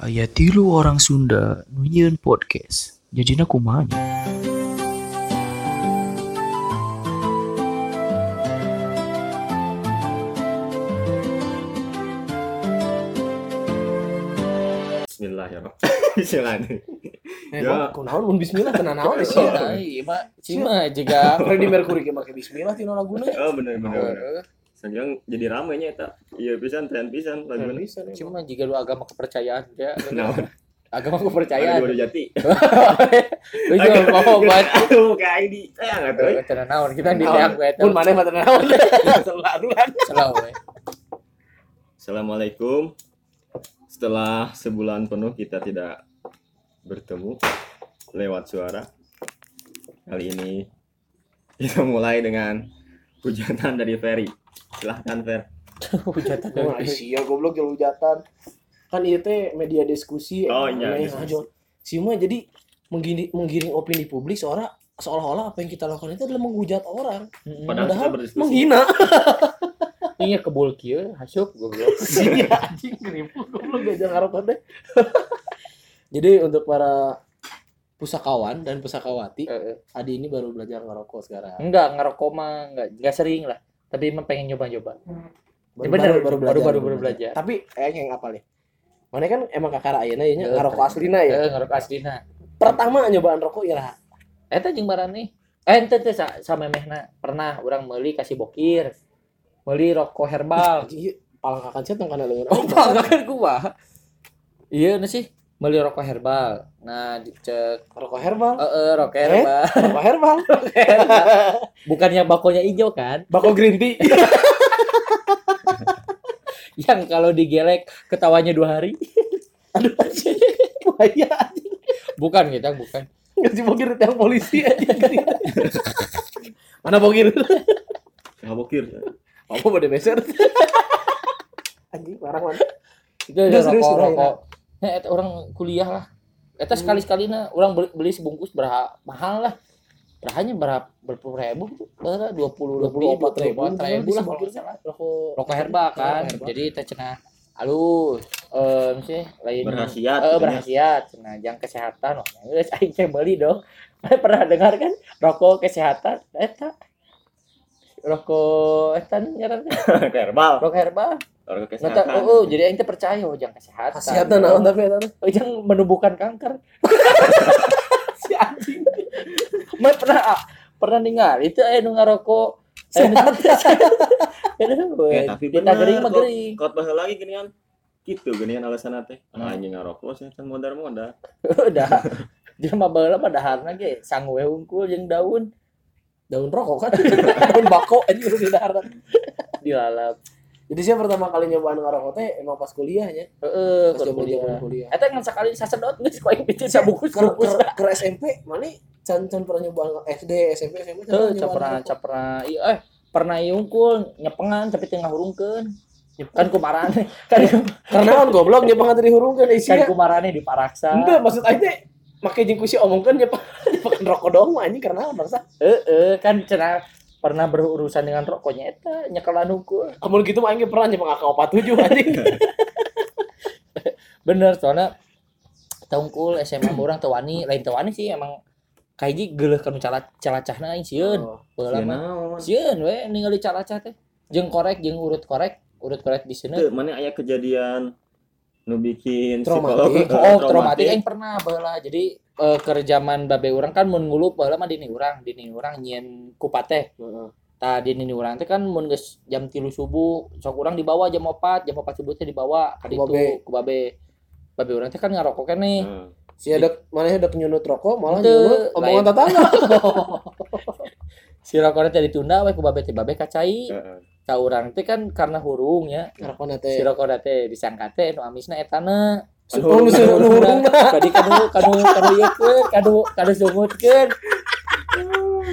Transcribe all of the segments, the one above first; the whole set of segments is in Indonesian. Aya tilu orang Sunda nuyeun podcast. Jadina kumaha nya? Bismillahirrahmanirrahim. Ya, kunaon mun bismillah tenan naon sih tah? Ieu mah cimah jiga Freddie Mercury ge make bismillah tina laguna. Heeh, bener. Sanjang jadi rame nya eta. Ieu pisan tren pisan lagu pisan. Cuma jiga lu agama kepercayaan ya. Naon? Agama kepercayaan. Lu jati. Lu jeung poho buat atuh ka ID. Saya enggak tahu. Naon kita di teang eta. Mun maneh mah naon. Selalu. Assalamualaikum. Setelah sebulan penuh kita tidak bertemu lewat suara. Kali ini kita mulai dengan hujatan dari Ferry. Silahkan Fer. Hujatan dari Sia goblok ya hujatan. Kan ieu teh media diskusi. Oh iya. Siuma jadi menggiring opini publik seolah-olah apa yang kita lakukan itu adalah menghujat orang. Padahal menghina. Ini kebul kieu hasuk goblok. Sia anjing ngeribu goblok gak ngarepna teh. Jadi untuk para pusakawan dan pusakawati, Adi ini baru belajar ngerokok sekarang. Enggak, ngerokok mah enggak sering lah. Tapi emang pengen nyoba-nyoba. Baru belajar. Tapi yang apa nih? Mana kan emang kakara ayeuna nya ngarokok aslina ya. Ngarokok aslina. Pertama nyobaan rokok ialah eta jeung barani. Ente teh samemehna pernah urang meuli kasih bokir. Meuli rokok herbal. Palangkakan sia tong kana leungeun. Oh, palangkakan kumaha? Ieu na sih meuli rokok herbal. Nah, dicek rokok herbal. Rokok herbal. Bukannya bakonya hijau kan? Bako green tea. Yang kalau digelek ketawanya 2 hari. Aduh anjing. Bahaya anjing. Bukan. Kasih bokir tiang polisi anjing. Mana bokir? Enggak bokir. Apa bade meser? Anjing barang mana? Itu rokok. Nah, eta orang kuliah lah. Eta sekali-sekalinya orang beli sebungkus berapa mahal lah. Berahanya berapa berpuluh ribu tuh, 24 ribu lah kalau salah. Rokok herbal kan, jadi teh cenah halus, sih lain berkhasiat, cenah jang kesehatan. Wah, guys, aing teh beli dong. Pernah dengar kan rokok kesehatan? Eta rokok eta nyaran herbal. Rokok herbal. Rokok kesehatan. Oh, jadi aing teh percaya jang kesehatan. Kesehatan naon tapi eta teh jang menumbuhkan kanker. Si anjing. Mah pernah dengar itu anu ngarokok sehat. Tapi kita gering kot bahasa lagi geuningan. Kitu geuningan alasanna teh. Anjing ngarokok setan modar-modar. Udah. Dia mah baheula mah daharna ge sangu we unggul jeung daun. Daun rokok kan. Daun bako anjing udah daharan. Dilalap. Jadi saya pertama kali nyobaan ngarokok teh emang pas kuliahnya. Heeh, pas kuliah. Eta ngan sakali sasedot geus ku aing picit sabungkus-bungkus ke SMP mani can pernah nyobaan SD, SMP, SMA. Pernah. Pernah iungkul nyepengan tapi teu ngahurungkeun. Kan kumaran. Karena on goblok nyepengan teh dihurungkeun isi. Kan kumarane diparaksa. Henteu maksud aing teh make jeung ku si omongkeun nyepengan rokok doang mah anjing karena bangsa. Heeh, kan cenah pernah berurusan dengan rokoknya eta nyekelan hukum. Kemudian gitu mah aing pernah nyepeng akak 47 anjing. Bener soalnya tungkul SMA urang teu wani, lain teu wani sih emang kahiji geuleuh kana calacahna aing sieun. Heula mah sieun we ningali calacah teh. Jeung korek jeung urut korek di sini. Teu mane aya kejadian nu bikin psikolog traumatik aing pernah baheula. Jadi kerjaman babe urang kan mun ngulup baheula mah dini urang nyieun kupate. Heeh. Tah dini urang teh kan mun geus jam 3 subuh, sok urang dibawa jam 4 subuh teh dibawa ka ditu ku babe. Babe urang teh kan ngarokok keneh. Si adek maneh adek nyunut rokok malah nyunut omongan tetangga. Si rokokna teh ditunda we ku babe teh babe kacai. Heeh. Tah urang teh kan karena hurung nya. Si rokokna teh disangka teh nu amisna eta na. Suruh tadi kanu ieukeun kanu sungutkeun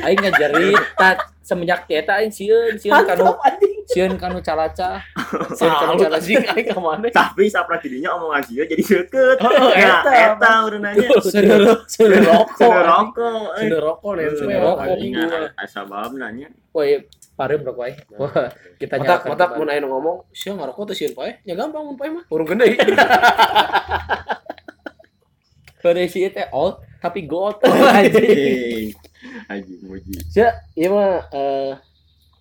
aing ngajarin tat semenjak eta aing sieun kanu calacah sieun kanu calacing aing ka maneh tapi sapra didinya omongan sieun jadi seukeut eta ureunanya seurokok asababna nya we parem rokok aing kita nyalakan otak mun aing ngomong sieun ngarokok teh sieun pae nya gampang mun pae mah urang gede Don't see it at all, tapi got anjing. Anjing moji. Sia, ieu mah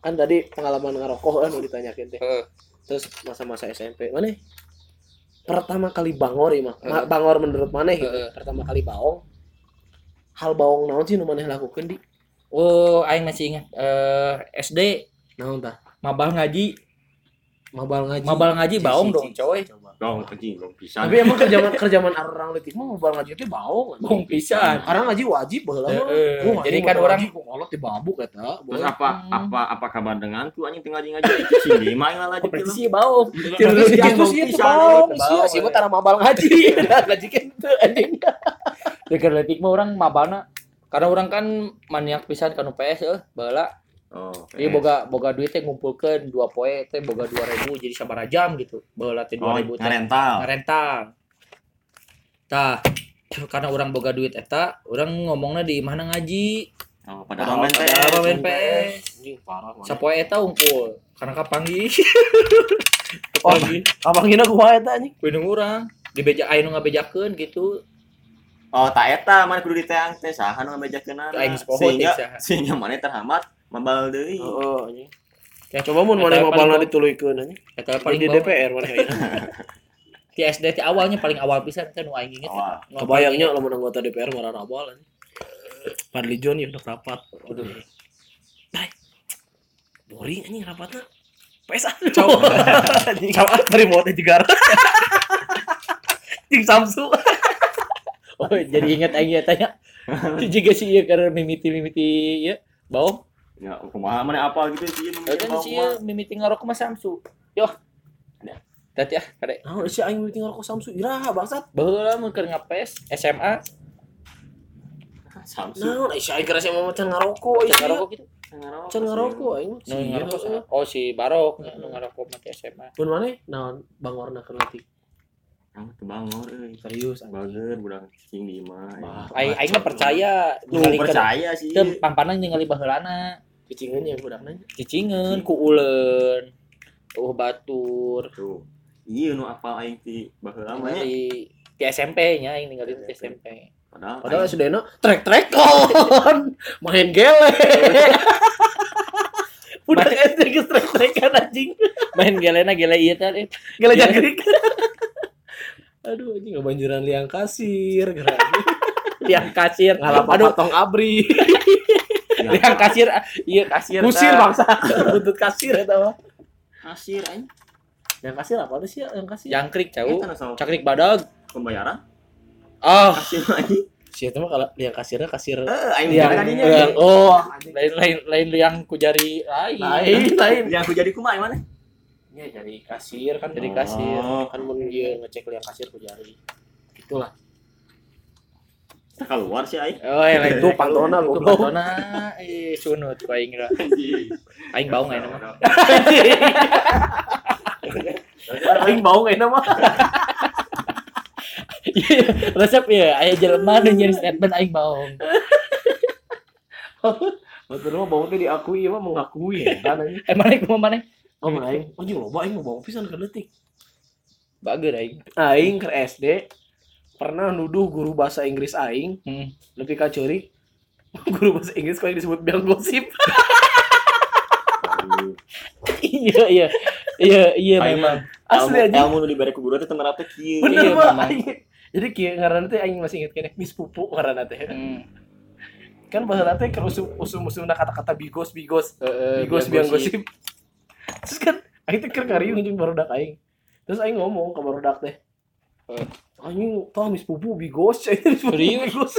kan tadi pengalaman ngerokok kan udah ditanyakin teh. Terus masa-masa SMP, maneh pertama kali bangor ieu mah. Bangor menurut maneh gitu. Pertama kali baong. Hal baong naon sih nu maneh lakukeun di? Oh, aing masih ingat SD naon tah? Mabal ngaji baong dong coy. Dong anjing dong pisan. Tapi emang kerjaan orang leutik mah mabal ngaji teh baong. Bong pisan. Orang ngaji wajib baheula mah. Jadi kan orang kolot di babuk eta. Terus apa kabandengan tuh anjing tinggal ngaji sini main lah di pisan. Si baong. Terus si baong. Si mah tara mabal ngaji. Ngaji kitu anjing. Deker leutik mah urang mabalna karena orang kan maniak pisan kana PS eueuh baheula. Oh, okay. Jadi boga duit teh ngumpulkeun 2 poe teh boga 2.000 jadi sabaraha jam gitu. Baheula teh 2.000 teh. Ngarental. Tah, karena urang boga duit eta, urang ngomongna di mana ngaji. Oh, padahal main PS. Anjing parah banget. Sapoe eta unggul karena kapanggih. Kapanggih. Kapanggihna kumaha eta anjing? Beunung urang dibeja aya nu ngabejakeun gitu. Oh, ta eta mana kudu diteang teh saha nu ngabejakeunana. Sehingga maneh terhambat. Mabal deui. Heeh anjing. Ya coba mun mana mabalna dituluykeun anjing. Eta paling di DPR mana ieu. Di SD ti awalnya paling awal pisan teh nu aing inget. Kebayangnya lamun anggota DPR marah rabal anjing. Padli John ieu udah rapat. Aduh. Bye. Boring anjing rapatna. Pesa. Coba beri mote jegar. Jing Samsu. Oh, jadi ingat aing tanya. Jiga si ieu karena mimiti-mimiti ieu bau. Ya, kumaha mana apa gitu sih mimiti ngarokok sama Samsu. Yoh. Tet ya, kade. Naon si aing mimiti ngarokok Samsu? Iraha bangsat. Baheula mun keur ngapes SMA. Samsu. Naon si aing keur SMA macan ngarokok, ieu ngarokok gitu. Macan ngarokok aing. Oh si Barok nu ngarokok mah SMA. Mun maneh naon bangorna keur leutik. Naon teu bangor euy, serius bager budak cing di imah. Aing mah percaya, percaya sih. Teu pampanan ningali baheulana. Cicingeun yang budak nanya. Cicingeun ku uleun. Batur. Tuh. Ieu nu apal aing ti baheula mah di SMP nya aing ninggalin di SMP. Padahal sedena trek-trekan. Main gele. Budak SD geus trek-trekan anjing. Main gelena gele ieu teh. Gele jagrik. Aduh anjing kebanjiran liang kasir. Liang kasir. Aduh tong abri. Yang kasir, iya kasir. Kusir bangsa, buntut kasir eta mah. Kasir anjing. Yang kasir apa tuh sih yang kasir? Jangkrik cau. Cangkrik badag pembayaran. Oh, kasir lagi. Si eta mah kalau liang kasirnya kasir. Aing tadinya. Oh, lain liang ku jari lain. Lain. Yang ku jari kumaha mana? Nya jari kasir kan jadi kasir. Kan mun ieu ngecek liang kasir ku jari. Gitulah. Keluar sih aing. Oh, lain tuh pantona lu. Pantona sunut ku aing lah. Aing baung aing mah. Aing baung aing mah. Resep ya, aya jelema nu nyeri statement aing baung. Batur mah baung teh diakui mah mengakui kan anjing. Emane kumaha maneh? Oh, aing. Anjing loba aing baung pisan ka leutik. Bageur aing. Aing ke SD. Pernah nuduh guru bahasa Inggris aing, lebih kacuri. Guru bahasa Inggris kok yang disebut biang gosip. Iya memang. Asli aja. Kamu nu dibere ku guru teh teman rata kieu. Bener mah. Jadi kieu ngaranna teh aing masih inget kene, Miss Pupu ngaranna teh. Kan baheula teh usum-usumna kata-kata bigos biang gosip. Terus kan aing teh keur kariung jeung barudak aing. Terus aing ngomong ka barudak teh. Anjing tah Miss Pupu bigos cai bigos.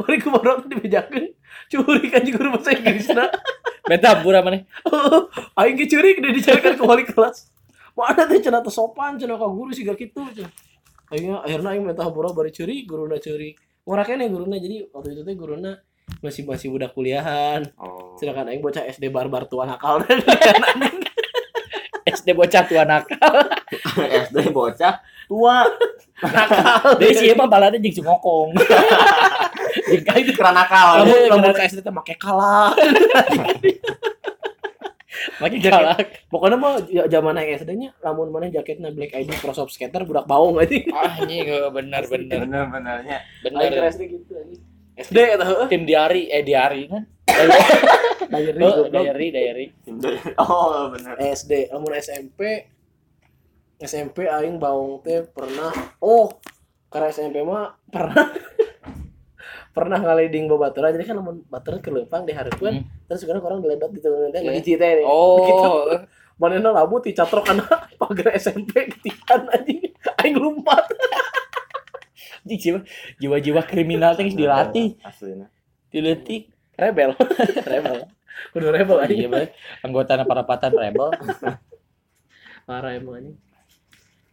Bari ku baru dibejakeun curi kan guru bahasa Inggrisna. Beta pura maneh. Aing ge curi gede dicarikan ke wali kelas. Mana teh cenah teu sopan cenah ka guru siga kitu. Aing akhirna aing beta pura bari curi guruna curi. Ngorak keneh guruna jadi waktu itu teh guruna masih budak kuliahan. Sedangkan aing bocah SD barbar tuan akal. SD bocah tua nakal. SD bocah tua nakal. Deui si mah balana jeung cungokong. Jeung ka itu keranakal. Lamun SD teh make kalah. Makin galak. Pokoknya mah zaman SD-nya lamun maneh jaketna Black ID crossover skater budak baung anjing. Anjing bener-bener. Bener-benernya. Bener. SD gitu anjing. SD atau tim diari diari kan. Diari. Oh, bener. SD, lamun SMP aing baung teh pernah. Oh, karena SMP mah pernah ngaliding babatura, jadi kan lamun batur kelempang di hareupeun terus sekarang orang dilebat di tengah teh hiji teh. Oh. Manehna labu ti catrok kana pagar SMP gitian anjing. Aing lumpat. Anjing jiwa-jiwa kriminal teh geus dilatih. Aslina. Dilatih rebel. Kudu rebel anjing. Iya bener. Anggotana parapatan rebel. Parah emang anjing.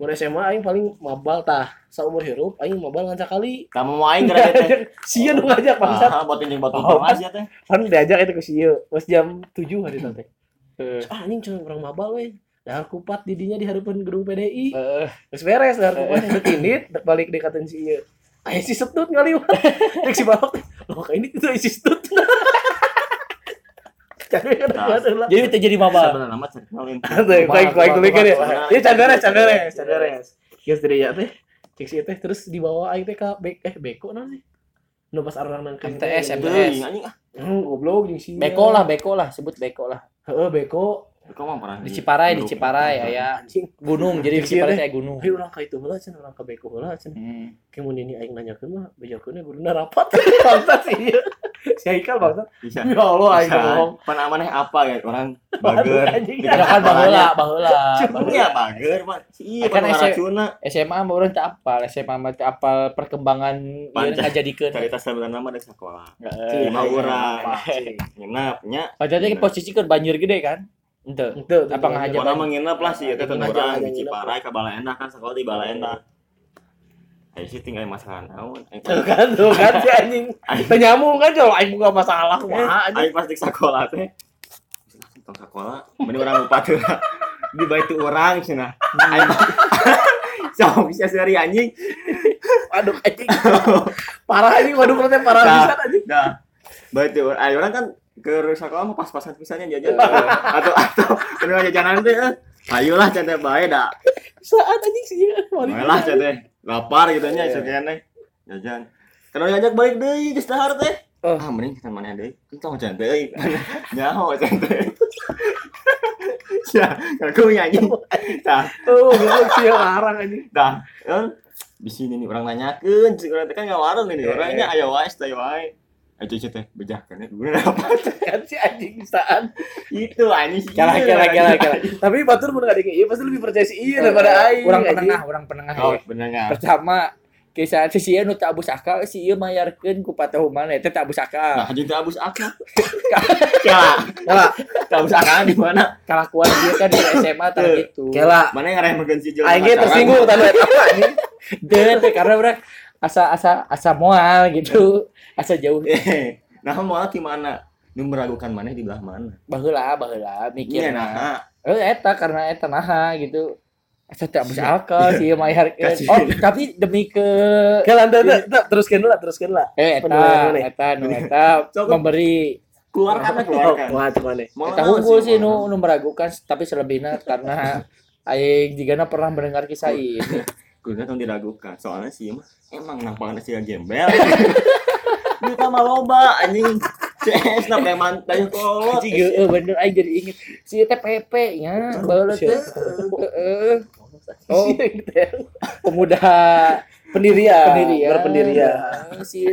Mun SMA aing paling mabal tah. Saumur hirup aing mabal nganca kali. Kamu mau aing gara teh. Sieun nu ngajak bangsat. Ah, buat tinjing botol aja teh. Kan diajak eta ke sieu. Wes jam 7 hari teh. Ah, anjing cuma urang mabal we. Dahar kupat didinya di hareupeun gedung PDI. Heeh. Wes beres dahar kupat ditindit balik dekaten si ieu. Aya si setut ngaliwat. Tek si balok. Loh, ka ini itu si setut. Jadi kita jadi mabal. Sebenarnya nama terkenalin. Baik kulikan ya. Dia candares. Guys tadi ya teh. Cek si teh terus dibawa aing teh ka beko naon sih? Nu pas arang nang ka MTS. Anjing ah. Goblok jeung si. Beko lah sebut beko lah. Heeh beko. Beko mah parah. Di Ciparai aya gunung jadi Ciparai aya gunung. Hayu urang ka itu heula cenah urang ka beko heula cenah. Kemun ini aing nanyakeun mah bejakeunnya guruna rapat. Pantas ieu. Si Haikal bangsat. Ya Allah aing ngomong. Panamaneh apa ya orang bager. Dikirakan baheula. Cumnya bager mah. Si kan racuna. SMA mah urang teu apal, SMA mah teu apal perkembangan ieu ngajadikeun. Carita sabaraha mah da sakola. Heeh. Mah urang. Nginap nya. Padahal di posisi kan banjir gede kan? Henteu. Apa ngahaja mah nginap lah si eta teh urang di Ciparai ka Balaendah kan sakola di Balaendah. Ayo sih tinggal masalah naon. Tuh kan si anjing. Nyambung kan kalau aing buka masalah kumaha anjing. Aing pas di sakola teh. Tong sakola, mending urang lupa teh. Di baitu urang cenah. Aing. Sok bisa seri anjing. Waduh anjing. Parah anjing, waduh teh parah pisan anjing. Dah. Baitu urang kan ke sakola mah pas-pasan pisannya jajan atau bener jajanan teh. Ayolah canda bae da. Saat anjing sih. Ayolah canda. Lapar gitu nya sekiannya jajan terus ngajak balik deui geus dahar teh ah mending kan maneh deui tong jajan deui nyaho jajan deui ya aku nyanyi tah goblok sia larang anjing tah di sini nih orang nanyakeun si urang teh kan ngawarung ini orangnya ayo wae stay wae aja cet teh bejakeun guna apa kan si anjing saan itu anjing kala tapi batur mun kadek ieu pasti lebih percaya si ieu daripada aing urang penengah pertama kisah si ieu nu teu abus akal si ieu mayarkeun ku patoh mana teh teu abus akal nah anjing teu abus akal kala teu abus akal di mana kalakuan ieu kan di SMA tah kitu kala mana ngaremekeun si jeung aing tersinggung tanu eta anjing deuh teh karena urang asa moal gitu asa jauh nah moal di mana nu meragukan maneh di belah mana baheula mikir nah eta karena eta naha gitu asa teu abis akal si mayar oh tapi demi ke teruskeun lah eta memberi keluarkan eta unggul sih nu meragukan tapi selebihna karena aing jigana pernah mendengar kisah ini guna tong diragukan soalnya sih emang nampakan si gembel kita mah loba anjing CS na preman teh kolot anjing heeh bener aing jadi inget si TPP nya baheula teh heeh oh pemuda pendirian si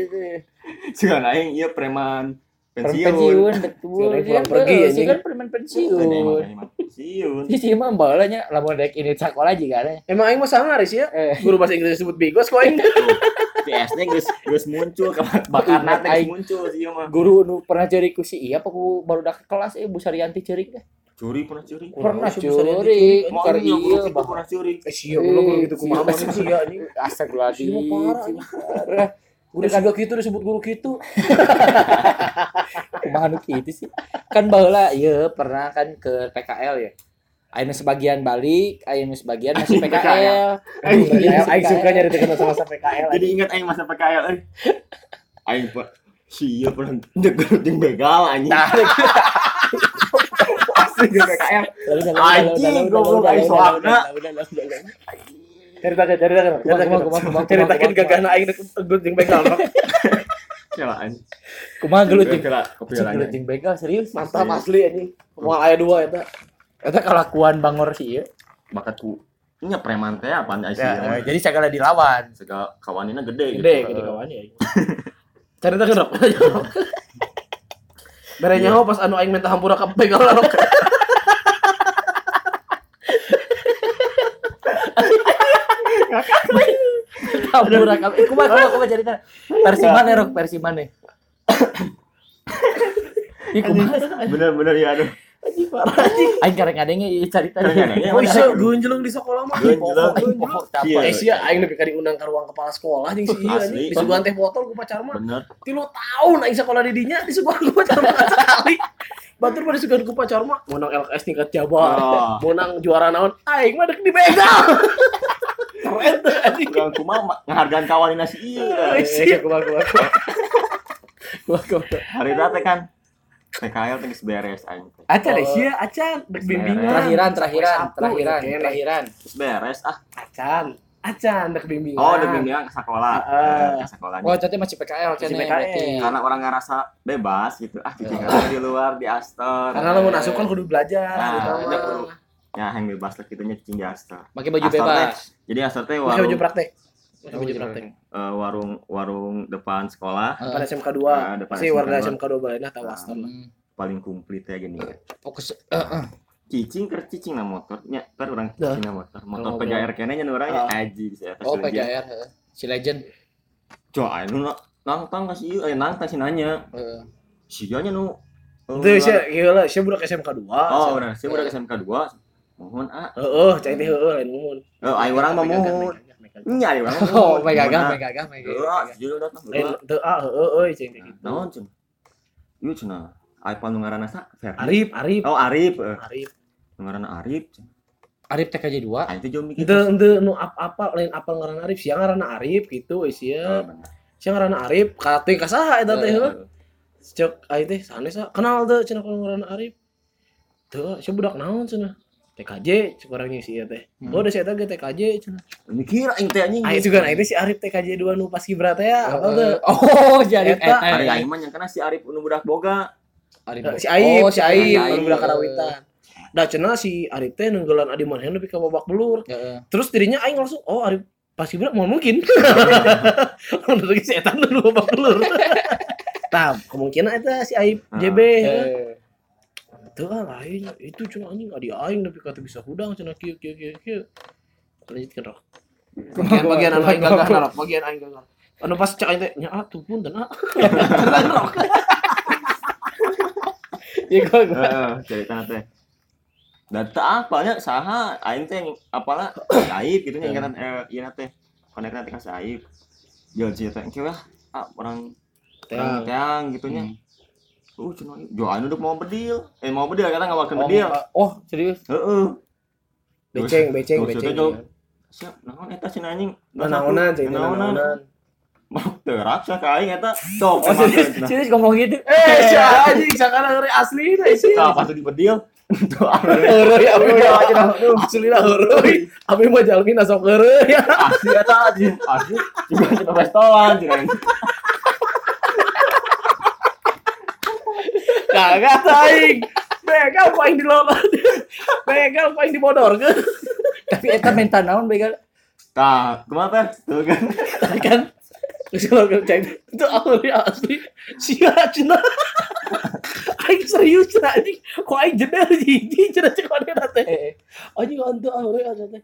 sian aing ieu preman pensiun betul dia pergi anjing kan preman pensiun si mah baheula nya lamun dek ini sakola jigana emang aing mah sangar sih ya guru bahasa Inggris disebut bigos kok aing PS-nya geus muncul bakarna teh muncul ieu mah. Guru nu pernah ceurik ku si ieu apa ku baru dak kelas Bu Sarianti ceurik teh. Pernah ceurik. Keur ieu pernah ceurik. Sia ulun gitu kumaha mah sia anjing. Asa gladi. Guru kagak kitu disebut guru kitu. Kumaha nu kitu sih? Kan baheula ieu pernah kan ke PKL ya. Ayeuna sebagian balik, ayeuna sebagian masih PKL. Aing suka nyari tekan masa PKL. Jadi ingat aing masa PKL euy. Aing siap pernah jeung begal anjing. BKKM. Anjing, goblok aing soalna. Ceritakeun gagahna aing gelut jeung begal. Celaan. Kumaha gelut jeung begal serius? Mantap asli anjing. Moal aya dua eta. Eta kalakuan bangor sih ieu. Bakatku nya preman teh apaan sih? Jadi segala dilawan. Segala kawanina gede gitu. Gede kawannya aing. Cerita kenap. Barenya yeah. Pas anu aing minta hampura ka begal rok. Hampura ka. Kumaha cerita? Persiman ya rok, persiman ya. Ih kumaha? Bener-bener ya aduh. Aji parah anjing. Aing karek ngadenge ieu carita. Oh ieu gunjelung di sekolah mah. Pokok tapal. Sia aing nepi ka diundang ka ruang kepala sekolah jeung si ieu anjing. Disuguhan teh botol ku pacar mah. Bener. 3 tahun aing sekolah di dinya disuguhan ku pacar mah sekali. Batur mah disuguhan ku pacar mah. Menang LKS tingkat Jawa. Menang juara naon? Aing mah deuk dibegal. Keren teh anjing. Urang kumaha ngahargaan kawalina si ieu. Sia kumaha. Hari teh kan PKL tengis beres aing. Acan deh sih, acan bimbingan. Terakhiran. Terus beres ah. Acan dek bimbingan. Oh, dek bimbingan ke sekolah. Ke sekolahnya. Oh, jadi masih PKL kan. Karena orang ngerasa bebas gitu. Ah, ditinggal di luar di Aster. Karena lo mau masuk kan kudu belajar. Ya, yang bebas lah gitunya di Aster. Pakai baju bebas. Jadi Aster teh warung. Pakai baju praktek. Warung depan sekolah pada SMK 2 si warga SMK 2 baena tawaston paling komplit ya gini fokus cicing na motornya per orang cicing na motor PGR kene nya urang aji di atas oh PGR si legend jo anu nangtang ka si ieu nangtang si nanya si nya nu teu sia ieu lah si budak SMK 2 oh bener si budak SMK 2 mohon ah heuh cai teh heuh lain mohon ai urang mah mohon nya di orang. Oh, megagah. Judul datang. Teu ah euy cing teh kitu. Naon cing? Ieu cenah. Ai panu ngaranna sa? Arif. Oh, Arif. Ngaranna Arif. Arif TKJ 2. Itu jom mikir. Teu nu apa lain apa ngaranna Arif, sia ngaranna Arif kitu euy sia. Sia ngaranna Arif, kate ka saha eta teh heuh. Cek ai teh sanes kenal teu cenah ngaranna Arif. Teu si budak naon cenah? TKJ sekurangnya sih ya teh. Oh udah saya tahu TKJ cenah. Mikir aing teh anjing. Aing juga aing teh si Arif TKJ 2 nu paskibra teh ya. Oh jadi eta ari aing mah nyangkana si Arif nu budak boga. Arif. Si Aib, oh si Aib nu budak karawitan. Da cenah si Arif teh nunggulan adi maneh nepi ka babak belur. Terus dirinya aing langsung oh Arif paskibra mau mungkin. Mun rek setan nu babak belur. Tah kemungkinan eta si Aib JB. Tuh lain itu cuma anjing adi aing tapi kata bisa hudang cenah kieu lanjutkeun rok bagian aing gagah narok bagian aing gagah anu pas cek aing teh nya atuh pun teh na rok ieu gagah cerita teh data apanya saha aing teh apalah aib gitu nya ingatan ieu teh konekna teh ka aib jeung cerita kieu lah orang teang gitunya cenah Joan udah mau bedil. Mau bedil kata ngawakeun bedil. Oh, serius? Heeh. Beceng. Siap, naon eta cenah anjing? Naonan. Mah teu raksa ka aing eta. Sok. Serius ngomong gitu. Sia anjing sakana heureuy asli teh sih. Tah pas di bedil. Heureuy abdi aja. Asli lah heureuy. Abdi mah jalmin asok heureuy. Asli eta anjing. Asli juga kita restoran cenah. Kagak saing. Begal paling dilobat. Begal paling dibodorkeun. Tapi eta mentan naon begal? Tah, kumaha teh? Tuh kan. Kan. Geus logat cai. Itu asli. Sia cenah. Aing serius cenah anjing. Kok aing jeder jiji cenah cekodeuna teh. Anjing anta aure asa teh.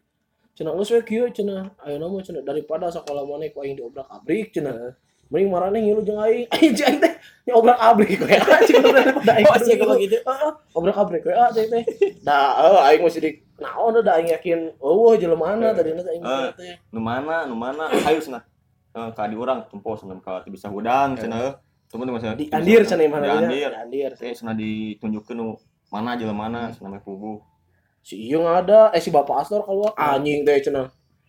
Cenah geus we kieu cenah. Ayeuna mah cenah daripada sakola maneh ku aing diobrak-abrik cenah. Mending marane ngilu jeung aing. Aing teh obrak-abrik we. Obrak-abrik we teh. Nah, aing masih di naon da aing yakin eueuh jelema na tadi aing teh. Nu mana hayu cenah. Ka di urang tempo senam ka bisa hudang cenah. Temen masih di andir cenah mana andir. Andir cenah ditunjukkeun nu mana jelema na cenah kubu. Si ieu ngada si Bapak Astor kaluar anjing teh cenah.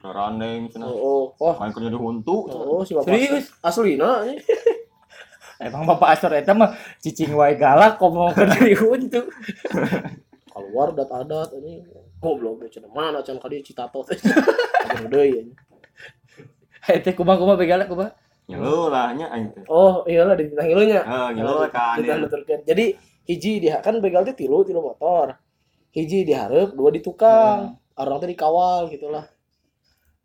Raneng cenah. Oh. Main kerja di huntu. Oh, si Bapak. Serius, aslina. Emang Bapak Astor eta mah cicing wae galak komo kerja di huntu. Kalau keluar dat adat ini goblok ge cenah mana can ka dieu citato teh. Aduh deui. Haye teh kumaha begalna kumaha? Ngilu lah nya aing teh. Oh, iyalah di ngilu nya. Heeh, ngilu ka anu. Jadi hiji dia kan begal teh tilu motor. Hiji di hareup, dua di tukang. Orang teh dikawal gitulah.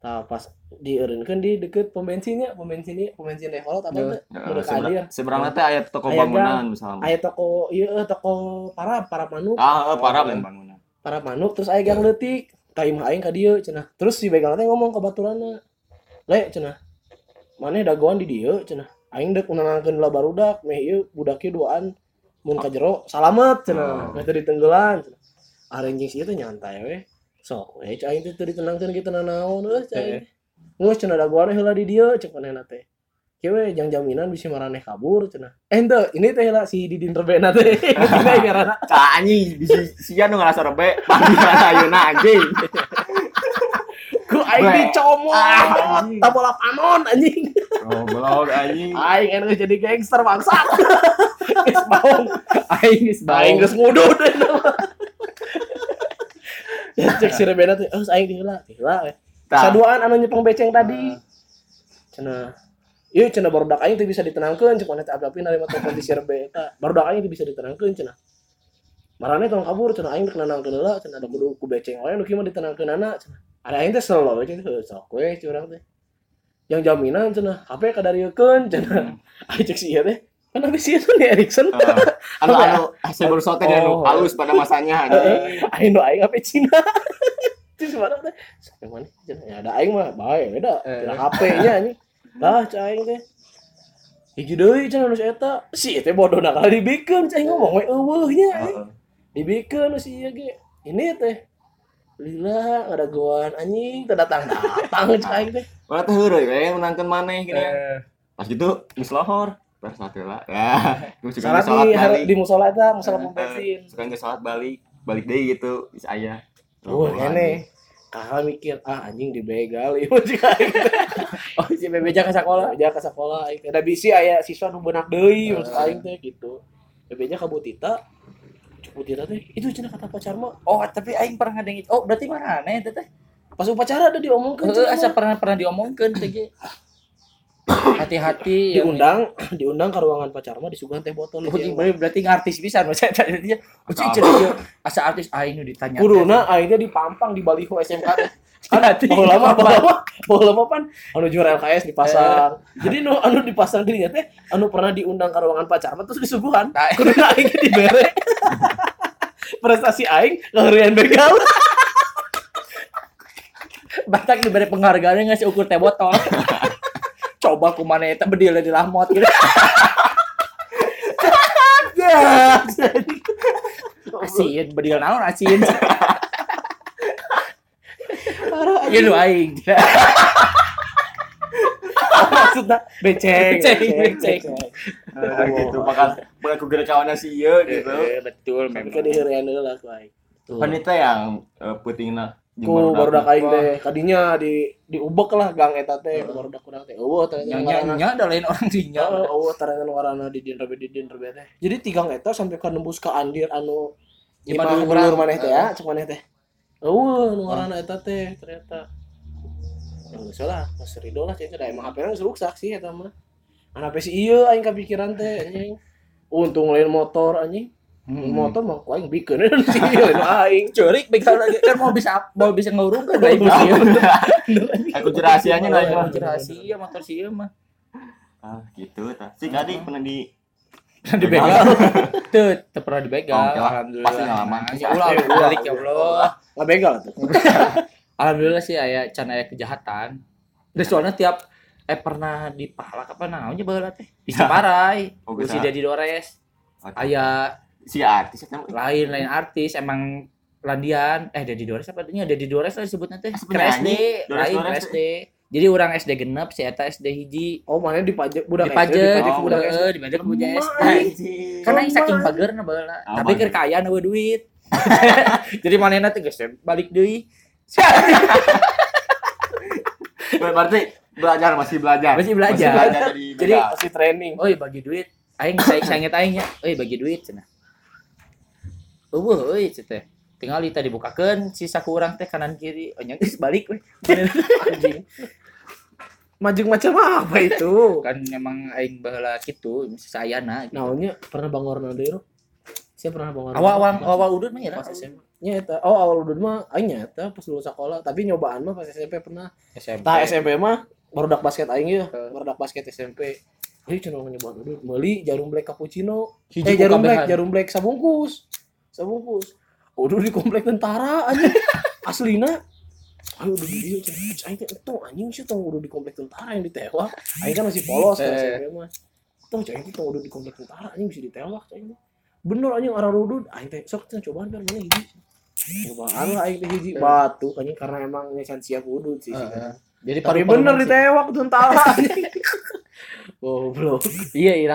Nah, pas dieureunkeun di deket pom bensinnya, pom bensin teh kolot apa teh? Seberangna teh aya toko bangunan misalnya. Aya toko ieu toko parab manuk. Ah, parab bangunan. Parab manuk terus aya gang leutik, ka imah aing ka dieu cenah. Terus si begal teh ngomong ka baturanna. "Le cenah. Maneh dagoan di dieu cenah. Aing deuk unangkeun lah barudak, meh ieu budak ieu duaan mun ka jero salamet cenah. Meh teu ditenggelan cenah. Arenjing si ieu teh nyantai we. Sok, aing teh teu ditenangkeun kitu nanaon euy cai. Geus cenah daguan heula di dieu ceuk manehna teh. Kieu we jang jaminan bisi maraneh kabur cenah. Henteu, ini teh heula si Didin rebena teh. Kitu gara-gara ka anjing bisi sia nu ngarasa rebe panggilan ayeuna anjing. Ku aing dicomot tabola panon anjing. Oh, goblok anjing. Aing anu jadi gangster bangsat. Geus baung. Aing geus baung. Aing geus ngudud. Cek si Rebena tuh, harus aing dihela. Saduaan anu nyepeng beceng tadi. Cenah. Ieu cenah barudak aing teh bisa ditenangkeun, cuma eta abdapin ari motor di si Rebe eta. Barudak aing teh bisa ditenangkeun cenah. Marane tong kabur cenah aing dikenangkeun heula, cenah ada kudu ku beceng wae nu kieu mah ditenangkeunana cenah. Ada aing teh selo we cenah sok we curang teh. Yang jaminan cenah, HP kadariekeun cenah. Aing cek si ieu teh. Kan abis itu nih Erickson anu hasil bersote dan halus pada masanya aing doain apa Cina itu sebarang teh mana ada aing mah bae beda kira HP-nya anjing tah aing teh hiji deui cenah nu eta si teh bodona kali dibikeun cai ngomong we eueuhnya dibikeun si ieu ge ini teh lila ada goan anjing teu datang cai teh mana teh heureuy we menangkeun maneh gini pas gitu geus lohor persatulah. Ya, juga salat di musola eta, musola pom bensin. Suka geus salat balik deui gitu, geus aya. Oh, ngene. Kakak mikir, anjing dibegal ieu juga. Oh, si bebeja ka sakola aing. Ada bisi aya siswa nu benak deui maksud aing teh gitu. Bebeja ka Bu Tita teh itu cenah kata pacar mah. Oh, tapi aing pernah ngadengit. Oh, berarti mana nih teh? Pas upacara ada diomongkeun. Heeh, asa pernah diomongkeun teh ge. Hati-hati diundang ke ruangan pacar mah disuguhan teh botol. Oh, berarti artis pisan maksudnya tadinya. Uci cenah asa artis aing nu ditanya. Kuruna aing teh dipampang di baliho SMK teh. Lama pan anu juara LKS dipasang. Jadi anu dipasang dirinya teh anu pernah diundang ke ruangan pacar mah terus disuguhan. Kuruna aing dibere. Prestasi aing ngeureun begal. Batak dibere penghargaan ngasih ukur teh botol. Coba kumana eta bedil di lamot gitu. Asin bedil naon asin. Parah aja lu aing. Maksudna beceng. Gitu bakal ku gere kawanna si ieu gitu. Betul memang. Ka diheureun heula ku aing. Panita yang putingna ku barudak aing teh kadinya diubek lah gang eta teh barudak kurang teh eueuh teh nya da lain orang dinya eueuh tarengan warana di dinrebe teh jadi tigang eta sampai ka nembus ka andir anu iman ulur maneh teh ya cek maneh teh eueuh nu warana eta teh ternyata geus salah Mas Rido lah cenah da emang HP-na geus ruksak sih eta mah ana pe si ieu aing kapikiran teh anjing untung lain motor anjing. Motor mah aing bikeun si aing curik begal kan mau bisa ngurungkeun aing sieun. Aku cerah rahasianya aing mah cerah rahasia motor sieun mah. Ah gitu tah. Si Kadi pernah dibegal. Teu pernah dibegal. Alhamdulillah. Pasti ngalaman. Ulah ya Allah. Lah begal tuh. Alhamdulillah sih aya can aya kejahatan. Geus soalna tiap pernah dipalak apa naonnya baheula teh. Bisa parai. Geus jadi dores. Aya si artis eta lain artis emang Landian Dedi Dores apa tadinya Dedi Dores disebutna teh SD lain SD jadi urang SD genep si eta SD hiji oh mana dipajek budak SD karena saking pagerna baheula tapi keur kayaan eueuh duit jadi manehna teh geus balik deui berarti belajar jadi masih training euy bagi duit aing sainget aingnya euy bagi duit cenah. Eueuh euy teh. tinggal kita dibukakan sisa kurang teh kanan kiri oh nyangis balik weh anjing majeng macam apa itu kan memang aing baheula kitu saya na gitu. Naonnya pernah bangor nadero saya pernah bangor awal udud mah ya pas SMP nya eta oh awal udud mah aing nya eta pas lulus sekolah tapi nyobaan mah pas SMP pernah tah SMP mah barudak basket aing ya barudak basket SMP. Jadi cuma menyebut dulu beli jarum black cappuccino, jarum black sabungkus. Udah di komplek tentara aja, aslina. Ayo udah video cah, itu anjing sih tong udah di komplek tentara yang ditewak. Aing kan masih polos kan SMP mah. Tong cah itu udah di komplek tentara anjing bisa ditewak cah mah. Bener anjing orang rudud, aing teh sok teh cobaan kan mana hiji. Cobaan lah aing teh hiji batu anjing karena emang nyesan siap rudud sih. Jadi tapi bener ditewak tentara anjing. Goblok. Iya.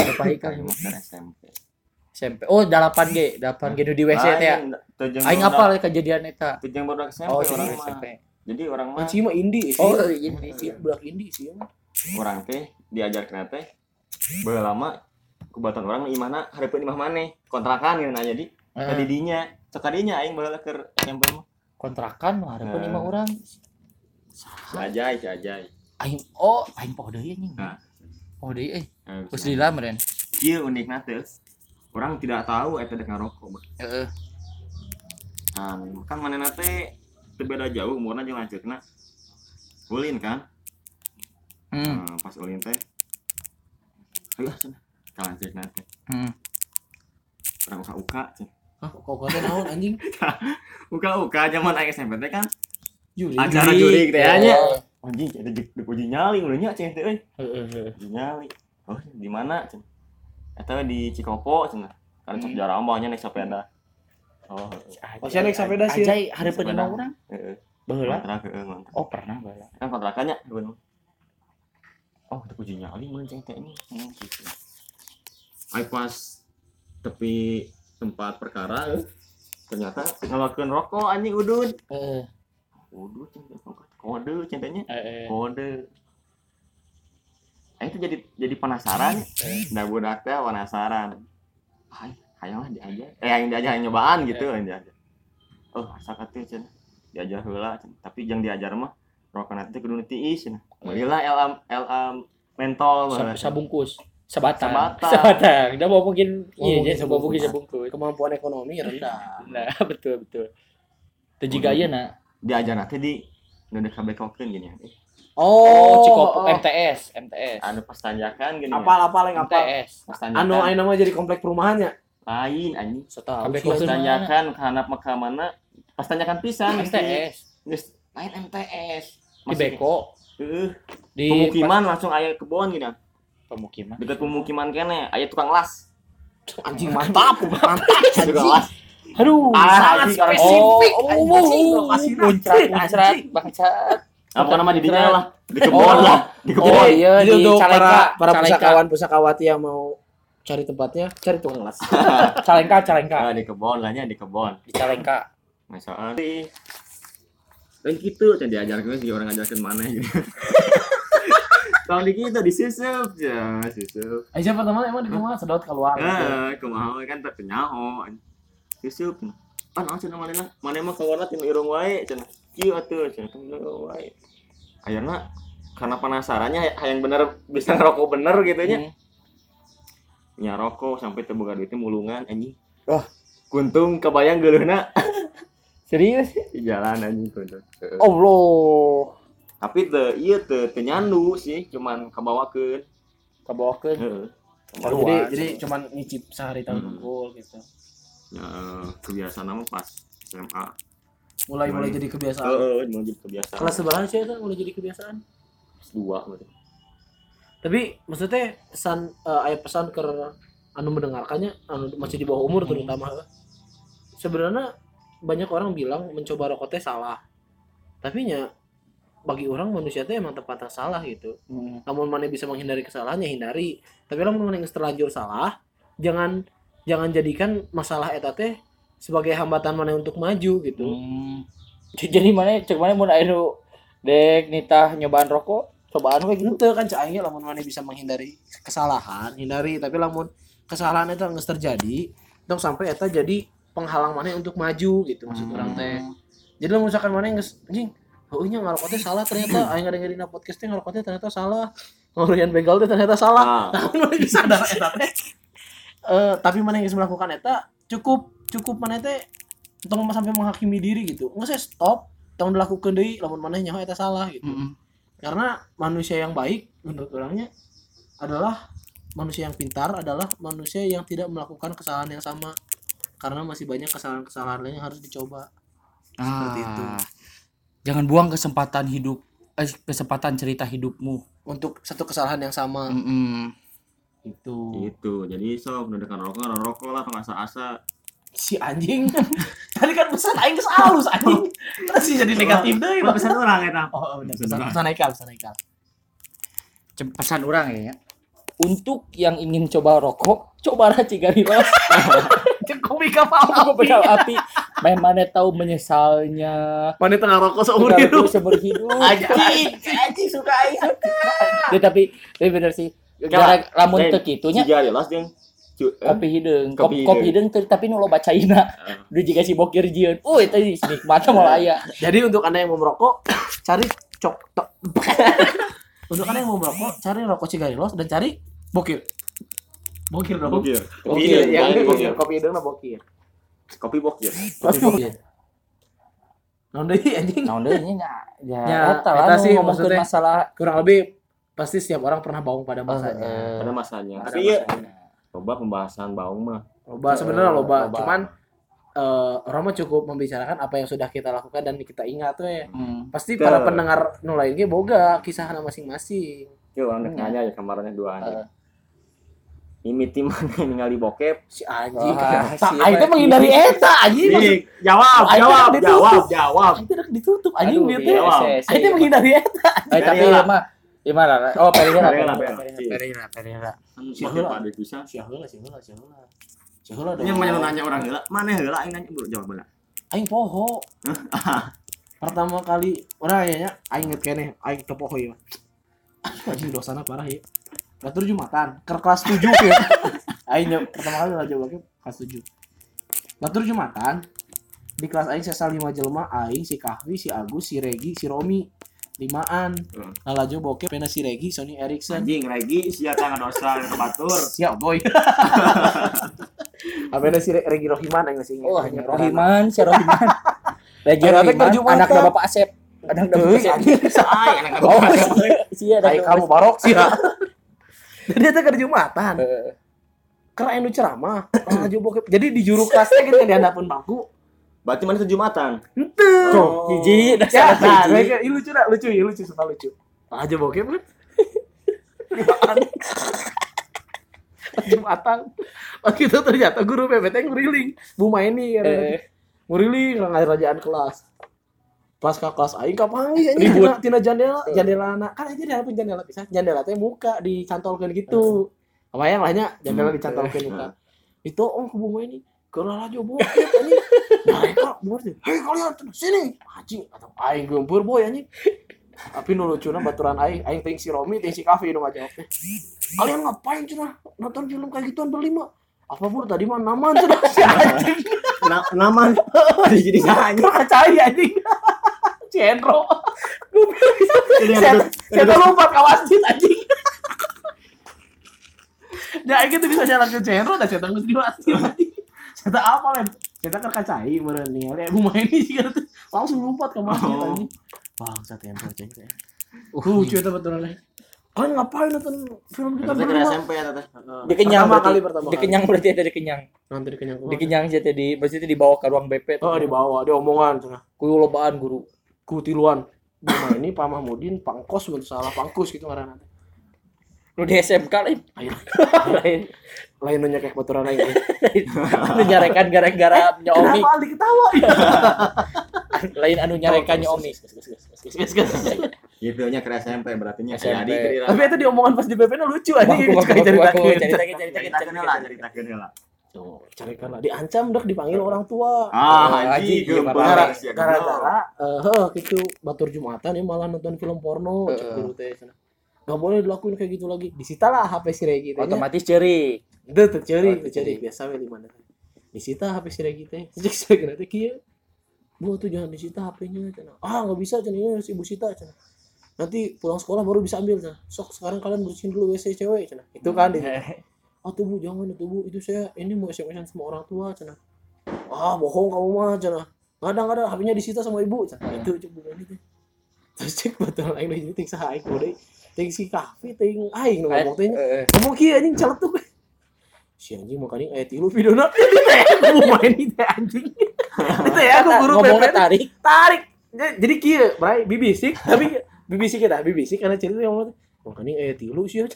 Apa ikal yang makan SMP. Oh, 8G. 8G di WC teh ya. Aing hafal kejadian eta. Tujeng baru SMP orang SMP. Jadi orang mah cuma indie sih. Oh, budak indie sih. Orang teh diajarkeun teh baheula lama kubatan orang imahna harepeun imah maneh. Kontrakan geuneun aya di didinya. Sakadinya aing baheula keur SMP mah. Kontrakan harepeun imah urang. Sajai. Aing podo ieu anjing. Podo ieu. Geus lila meureun. Ieu unikna teh. Urang tidak tahu eta dek ngarokok. Heeh. Nah, kan manehna teh beda jauh umurna jeung lanceukna. Ulin kan? Nah, pas ulin teh. Ayo sana. Ka lanceukna teh. Urang uka-uka cen. Hah, uka-uka teh naon anjing? Uka-uka zaman aing SMP teh kan. Acara jurig teh nya. Anjing ada dipuji nyali ulahnya cen teh euy. Heeh. Nyali. Oh, di mana cen? Eta di Cikopo cen. Kan sok jarambahnya naik sepeda. Oh, naik sepeda sih. Ajai harepeun imah urang. Heeh. Baheula. Oh, pernah baheula. Kan kontrakannya duluan. Oh, dipuji nyali mun cen teh ini. Ai pas tepi tempat perkara ternyata ngalakeun rokok anjing udud. Heeh. Udud cen rokok. Kode cintanya, kode. Itu jadi penasaran, nggak budaknya penasaran. Ayolah diajar, yang diajar nyobaan gitu, yang diajar. Oh asal kata cint, diajar hula, tapi yang diajar mah rokan nanti kedua tiis, belilah LM mentol, sabungkus, sebatang. Dah bawa mungkin, iya jadi bawa mungkin sabungkus. Kemampuan ekonomi rendah. Nah betul. Terjigaya nak. Diajar nanti udah kabelkokeun gini ya. Oh, Cikopo MTS. Anu pas tanjakan gini. Apal yang apa? MTS. Anu aing nama jadi komplek perumahannya. Lain anjing. Kabelkokeun tanjakan ka handap mah ka mana? Pas tanjakan pisan MTS. Geus lain MTS. Di Beko. Heeh. Di pemukiman langsung aya kebon gini. Pemukiman. Dekat pemukiman kene aya tukang las. Anjing mantap. Tukang las. Aduh, sangat spesifik. Anjing, muncrat, bangsat. Apa nama didinya lah? Di kebon. Oh iya, di Calengka. Para pusakawan-pusakawati yang mau cari tempatnya, cari tukang las. Calengka. Di kebon, lahnya di kebon. Di Calengka. Masalah. Dan gitu, jadi diajarkan sih orang ngajarkan mana gitu. Tahun dikit disusup, ya susup. Aja pertama emang di rumah sedot keluar. Heeh, kumaha kan terpenyaho. Yusup, pan aja nama Lena, mana mah keluarnya tim irung wae, cina, kieu atuh, cina, irung wae. Akhirnya, karena penasarannya, yang bener bisa ngerokok bener gitunya, nyarokok sampai terbuka duitnya mulungan, anjing. Wah, kuntung kebayang geuleuhna. Serius? Di jalan anjing kuntung. Oh loh. Tapi iya teu nyandu sih, cuman kabawakeun. Heeh. Jadi cuman nyicip sehari tahu gol gitu. Kebiasaan mah pas SMA mulai jadi kebiasaan. Mulai jadi kebiasaan. Kelas 11 sih itu mulai jadi kebiasaan. Kelas 2 berarti. Tapi maksudnya pesan ke anu mendengarkannya masih di bawah umur terutama. Sebenarnya banyak orang bilang mencoba rokok teh salah. Tapi nya bagi orang manusia teh emang tempatnya salah gitu. Namun mana bisa menghindari kesalahannya hindari. Tapi lamun mana yang terlanjur salah jangan jadikan masalah eta teh sebagai hambatan mana untuk maju gitu. Jadi mana mun anu dek nitah nyobaan rokok, cobaan we gitu kan cai nya lamun mana bisa menghindari kesalahan, hindari tapi lamun kesalahan eta geus terjadi, tong sampai eta jadi penghalang maneh untuk maju gitu maksud orang teh. Jadi lamun misalkan maneh geus anjing, heuhnya ngarokotnya salah ternyata aing ngadengerin podcast teh ngarokotnya ternyata salah. Ngorian begal teh ternyata salah. Tahun maneh sadar eta teh. Tapi maneh geus melakukan eta cukup maneh teh tong sampai menghakimi diri gitu. Enggeus saya stop, tong dilakukeun deui lamun maneh nyaho eta salah gitu. Karena manusia yang baik menurut orangnya adalah manusia yang pintar, adalah manusia yang tidak melakukan kesalahan yang sama karena masih banyak kesalahan-kesalahan lain yang harus dicoba. Seperti itu. Jangan buang kesempatan hidup, kesempatan cerita hidupmu untuk satu kesalahan yang sama. Itu. Jadi sob, mendekan rokok lah kalau asa-asa. Si anjing. Tadi kan pesan aing geus halus anjing. Terus jadi negatif deui pesan urang eta. Oh, bener. Pesan Haikal. Pesan urang ya. Untuk yang ingin coba rokok, cobalah Cigarillos. Cukup kapal api. Main mana tahu menyesalnya. Mana tengah rokok seumur hidup. Aji suka aing. Tapi bener sih. Lamun teu kitunya. Cigarillos jeung kopi hidung, kopi hidung tapi nu loba China. Duh jiga si bokir jieun. Tadi nikmat moal aya. Jadi untuk anda yang mau merokok, cari cokto. Untuk anda yang mau merokok, cari rokok Cigarillos dan cari bokir. Bokir. Kopi hidungna bokir. Kopi bokir. Naon deui anjing? Ya, eta sih maksudnya masalah kurang lebih pasti setiap orang pernah baung pada masanya. Tapi loba pembahasan baung mah. Loba sebenarnya. Cuman orang mah cukup membicarakan apa yang sudah kita lakukan dan kita ingat tuh ya. Pasti para pendengar nu lain ge boga kisahna masing-masing. Yo orang nanya ya kamarnya dua anjing. Mimiti mana ningali bokep si anjing. Aing teh menghindari eta anjing. Jawab. Aing teh ditutup anjing dia teh. Aing teh menghindari eta. Tapi mah gimana? Perihara. Siapa ada kisah? Siapa ada? Yang banyak nanya orang heula. Mana heula aing nanya buru jawab heula. Aing poho. Pertama kali orang aya nya aing inget keneh aing kepoho ieu. Anjing dosana parah ieu. Batur Jumatan, kelas 7 ya. Aing pertama kali ngajak bokep kelas 7. Batur Jumatan di kelas aing sesa 5 jelema aing si Kahwi, si Agus, si Regi, si Romi. 5-an ngalajo bokep pena si Regi, Sony Ericsson anjing Regi, siya kan ngadosa dan kebatur siap boy apena si Regi Rohiman yang masih ingat Rohiman anak da Bapak Asep anak da Bapak Asep kamu barok sih jadi itu kerja Jumatan karena enu ceramah ngalajo bokep jadi di juru kelasnya gitu kan di handapun bangku. Berarti mana Jumatan? Henteu. Hiji da salah. Ya, lucu. Aja bokep kan. Jumatan. Waktu itu ternyata guru PPT nguriling. Bu Maini kan. Nguriling ngarajaan kelas. Pas ka kelas aing kapangi anjing tina jendela anak. Kan aja di hadapan jendela pisan. Jendela teh muka dicantolkeun gitu. Kabayang lahnya jendela dicantolkeun muka. Itu Bu Maini. Kalau aja bokep anjing. Mereka murni. Hei kalian sini. Anjing atau aing geumpeur boy anjing. Tapi nu lucuna baturan aing teuing si Romi, teuing si Kafe nu ngajak. Kalian ngapain cenah? Nonton film kayak gituan berlima. Apa pur tadi mah naman cenah si anjing. Naman. Jadi anjing kacai anjing. Cendro. Saya lompat ke masjid anjing. Nah, gitu bisa jalan ke Cendro dan saya tanggung di masjid anjing. Kata apa lem? Kita terkacai berani. Oleh Bu Maini juga langsung lompat ke masjid tadi. Bang, satu yang terceng. Lucu itu betul leh. Kan ngapain nonton film kita berlima? SMP ya teh. Dikenyang kali pertama. Dikenyang berarti ada dikenyang. Nanti dikenyang. Dikenyang sih tadi. Berarti itu dibawa ke ruang BP. Oh, dibawa. Dia omongan cenah. Ku lobaan guru. Ku tiluan. Bu Maini, Pak Mahmudin, Pangkos mun salah Pangkus gitu ngaranna teh. Lu di SMK lain nyekek baturan lain anu nyarekan gara-gara nyomi kenapa Ali ketawa lain anu nyarekan nyomi videonya ke SMP berarti nya jadi tapi itu diomongan pas di BP na lucu anjing cerita-cerita tuh carikanlah diancam dok dipanggil orang tua haji gara-gara gitu batur Jumatan ini malah nonton film porno gitu teh. Gak boleh dilakuin kayak gitu lagi. Disitalah HP si Regi. Otomatis cerik. Itu cerik biasa we di mana. disita HP si Regi teh. Sejak segera teh kieu. Bu tuh jangan disita HP-nya cenah. Ah, enggak bisa cenah, ini harus ibu sita cenah. Nanti pulang sekolah baru bisa ambil cenah. Sok sekarang kalian bersihin dulu WC cewek cenah. Itu kan dia. Ah, tuh Bu, jangan itu Bu. Itu saya ini mau SMS-an sama orang tua cenah. Ah, bohong kamu mah cenah. Kadang-kadang HP-nya disita sama ibu cenah. Itu cebungan itu. Terus cek betul lain ini ting saha iku deui. Ting si kafe ting aing ngomong teh. Ngomong kieu anjing celetuk. Si anjing makanya aya tilu videona aku main itu anjing. Itu ya aku guru PP tarik. Tarik. Jadi kieu, bray, bibisik tapi bibisik eta, bibisik karena cerita yang ngomong. Makanya aya tilu sih.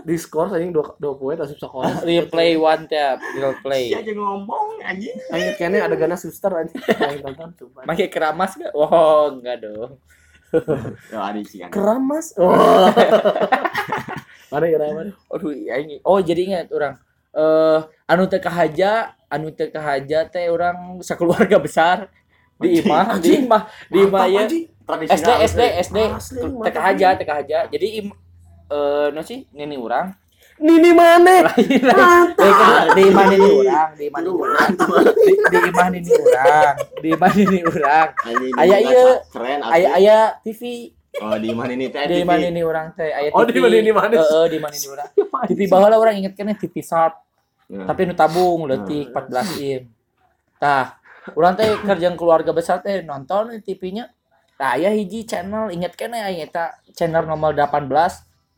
Discourse anjing 2 poe asup sekolah. Replay one tap, replay. Si anjing ngomong anjing. Anjing kene ada gana suster anjing. Tonton coba. Pakai keramas enggak? Oh, enggak dong. Keramas. Oh. Mana keramas? Aduh, anjing. Oh, jadi ingat orang anu teh kahaja teh orang sakeluarga besar di imah, di imah ya. SD teh kahaja. Jadi nini urang. Nini maneh. Di imah nini urang. Aya TV. Oh, di imah nini teh. Di imah nini urang teh aya TV. Oh, di imah nini maneh. Heeh, di imah nini urang. TV baheula urang inget keneh TV Sharp. Tapi nu tabung leutik 14 in. Tah, urang teh kerjaan keluarga besar teh nonton TV-nya. Tah aya hiji channel inget keneh aya eta channel nomor 18.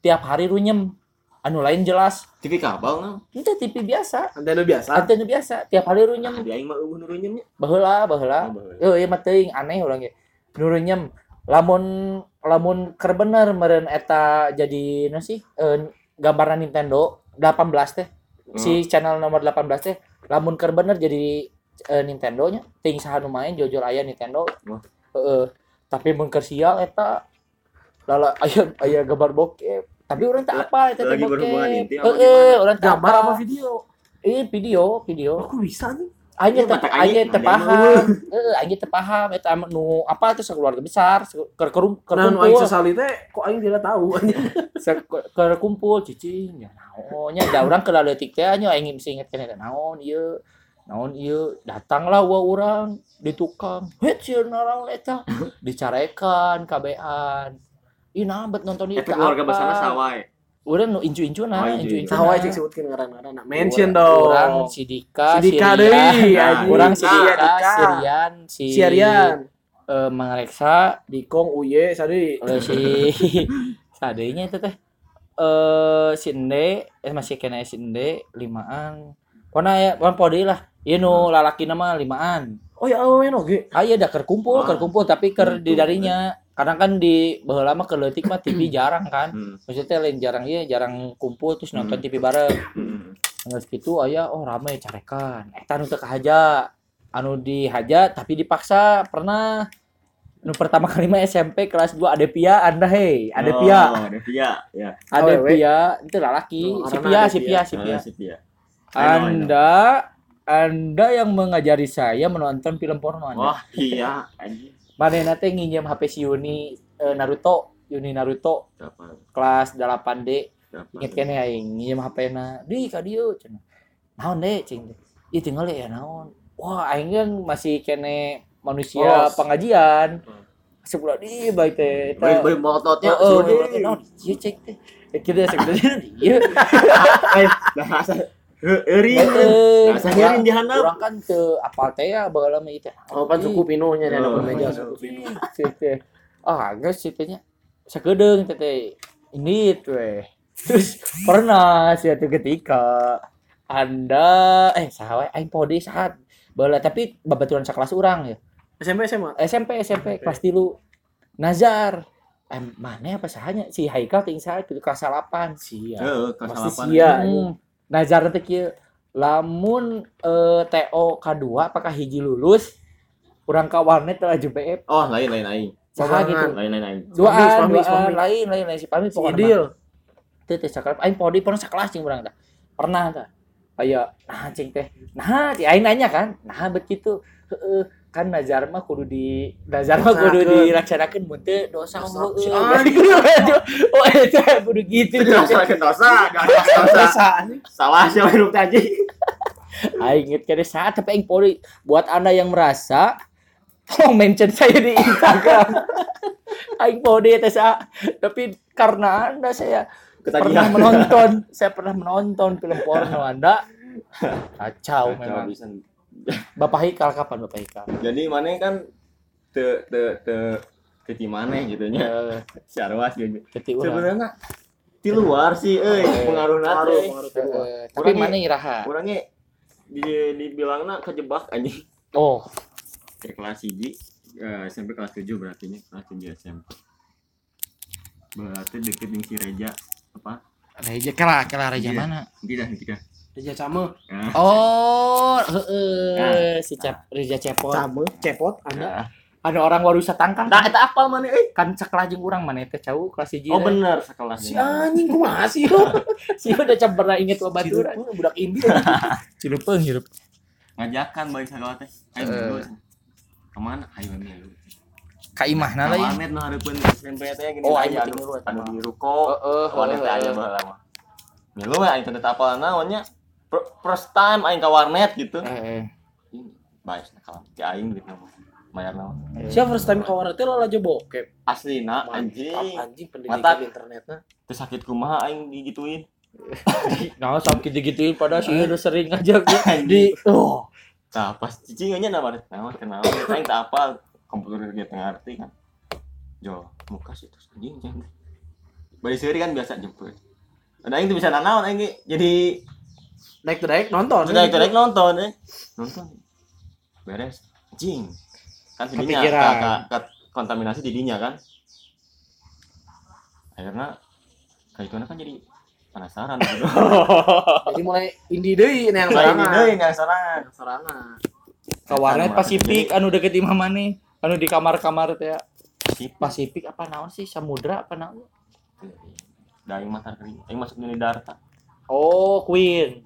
Tiap hari runyem, anu lain jelas. TV kabel nang? Itu TV biasa. Antena biasa. Tiap hari runyem. Di aing mah eueuh nu runyemnya. Baheula. Euy mah teuing aneh urang ge. Nu runyem, lamun keur bener meureun eta jadi naon sih? Gambaran Nintendo 18 teh. Si channel nomor 18 teh lamun keur bener jadi Nintendo nya. Teuing saha nu main jojol aya Nintendo. Heeh. Tapi mun keur sial eta lala aya gambar bokep. Tapi orang tak apa itu lagi berhubungan inti apa orang tak gambar apa video aku bisa nih aja terpaham eta nu apa tuh keluarga besar kerkumpul aing sesali teh kok aing tidak tahu kerkumpul cicing nya naonnya da urang ke leutik teh nya aing mesti inget kana naon ieu datanglah urang di tukang heuh naon eta dicarekan kabean. Ih, nambet nonton itu keluarga besarnya sawai. Urang nu incu-incu sawai cek sebutkeun ngaran-ngaran. Mention dong. Urang si Dika, deui. Urang si Dika, Sirian. Mang Reksa, Dikong, Uye, Sadi. Si Sadenya itu teh. Si Ende, masih kena si Ende 5an. Pona ya, pon podi lah. Ieu nu lalakina mah 5an. Oh ya awewe oge. Aya da kerkumpul tapi ker di darinya. Kadang kan di baheula mah keleutik mah TV jarang kan. Maksudnya lain jarang ieu, jarang kumpul terus nonton TV bareng. Geus kitu aya rame carekan. Eta nu teu kahaja. Anu dihaja tapi dipaksa pernah. Nu pertama kali mah SMP kelas 2 Adepia Anda hei, Adepia itu lalaki, si Pia. Anda yang mengajari saya menonton film porno Anda. Wah, iya anjing. Manehna teh nginjem HP si Yuni Naruto. Kapan? Kelas 8D. Inget keneh aing nginjem HP-na. Di ka dieu cenah. Naon de cing? Ieu tinggal ya naon. Wah, aing kan masih keneh manusia pengajian. Sebulan di bae teh. Bae mototnya naon? Ieu cek teh. Kieu segede ieu. Erin dihandap. Orang kan teu apal teh ya baheula mah ieu teh. Oh, pan cukup pinuhnya nya anu meja cukup pinuh. Ah, geus ieu teh nya sagedeung teh. Ini teh. Terus pernah suatu ketika Anda saha wae aing podi saat baheula tapi babaturan sakelas urang ya. SMP kelas 3. Nazar. Maneh apa sahanya si Haikal teh saha itu kelas 8. Sia. Heeh, kelas 8. Nazar teh kieu lamun TO K2 apakah hiji lulus urang ka warnet teh JBF. Oh, lain-lain. Saha gitu. Lain-lain. Duaan lain-lain si Pami pokona. Idil. Teu teh sakelas aing podi pernah sakelas jeung urang teh. Pernah tah. Aya nah cing teh. Nah, si aing nanya kan. Nah bet kitu. Heeh. kan nazar mah kudu di dilaksanakeun mun teu dosa heueuh. Oh eta kudu gitu. Dilaksanakeun dosa, enggak dosa. Salah sia hidup teh anjing. Aing inget kada saat tapi aing pori buat Anda yang merasa tolong mention saya di Instagram. Aing pori teh saat tapi karena Anda saya pernah menonton, film porno Anda. Kacau memang. Bapak Hikal kapan Bapak Hikal? Jadi maneh kan te keti maneh gitu nya. Si Arwas gitu. Sebenarnya di luar sih euy pengaruhna teh. Tapi maneh iraha. Urang ge dibilangna kejebak anjing. Oh. Ke kelas 1 SMP kelas 7 berarti nya kelas 7 SMP. Berarti deket jeung si Reja apa? Reja kala Reja mana? Tidak. Reja Camel. Ya. Oh, heeh, si Reja Cepot. Camel, Cepot ada. Ya. Ada orang warusa tangkang. Tah eta apal maneh euy? Kan sakelah jeung urang maneh teh cau kelas 1. Oh bener, sakelah. Si anjing kumaha sih? Si udah campurna inget babatur budak Indi. Cilepeung hirup. Ngajakan balik sakelah teh. Ayo dulu. Ke mana? Ayo milu. Ka imahna lain. Amet nu hareupeun SMP teh gini. Oh, ayo dulu anu di ruko. Heeh, warnet aya bae. Milu aing teh tapal naonnya? First time aing ke warnet gitu. Baik, kalau ti aing duit nama. Mayar nama. Siapa first time ke warnet teh lola jebokep. Aslina anjing pendidikan internetna. Teu sakit kumaha aing digituin. Nah, sakit digituin padahal sih udah sering ngajak di. Oh. Tah pas cicing nya nama kenal. Aing teu hafal komputer ge teu ngarti kan. Jo, muka sih terus anjing jangan. Bari seuri kan biasa jemput. Ada aing teu bisa nanaon aing jadi Daik nonton. Nonton. Beres. Anjing. Kan didinya kontaminasi didinya kan. Akhirnya kaituna kan jadi penasaran gitu. Jadi mulai indi deui neang sarangan. Ka warnet Pasifik anu deket imah maneh, anu di kamar-kamar teh. Pasifik apa naon sih? Samudra apa naon? Da aing matar kering. Aing masuk di Darta. Oh, Queen.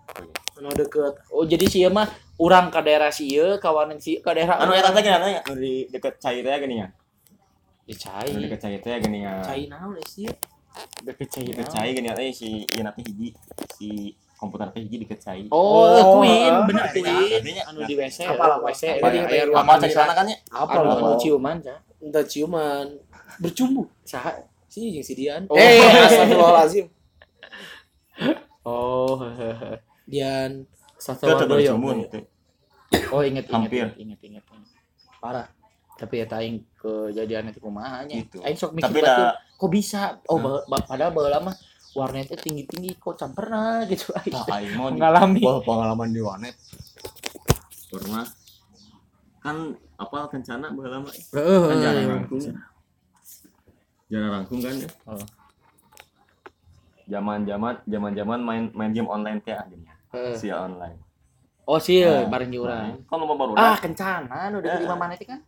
Anu deket. Oh, jadi si ieu mah urang ka daerah si ieu, kawanan si ka daerah anu eta teh nya di deket Cai teh gini nya. Di Cai. Anu deket Cai teh gini nya. Cai naon sih? Deket Cai gini nya si ieu teh hiji. Si komputer teh hiji deket Cai. Oh, Queen, bener teh. Anu di WC. Apalah WC. Di ruangan di sana kan nya. Apalah anu ciuman cah. Entah ciuman. Bercumbu. Saha? Si jeung si Dian. Astagfirullahalazim. Oh, Dian Sastradoyo. Oh, inget. Parah. Tapi eta aing kejadian itu kumaha nya. Aing sok mikir batu, kok bisa? Oh, padahal baheula mah warnet teh tinggi-tinggi kok camperna gitu aing. Tah aing mah ngalami. Wah, pengalaman di warnet. Pernah kan apal kencana baheula mah. Kan jalan rangkung. Kan ya. Heeh. Zaman-zaman main game online teh anjingnya. Sia online. Oh, sia bareng urang. Kan lomba barudak. Ah, kencanan udah di mana teh kan?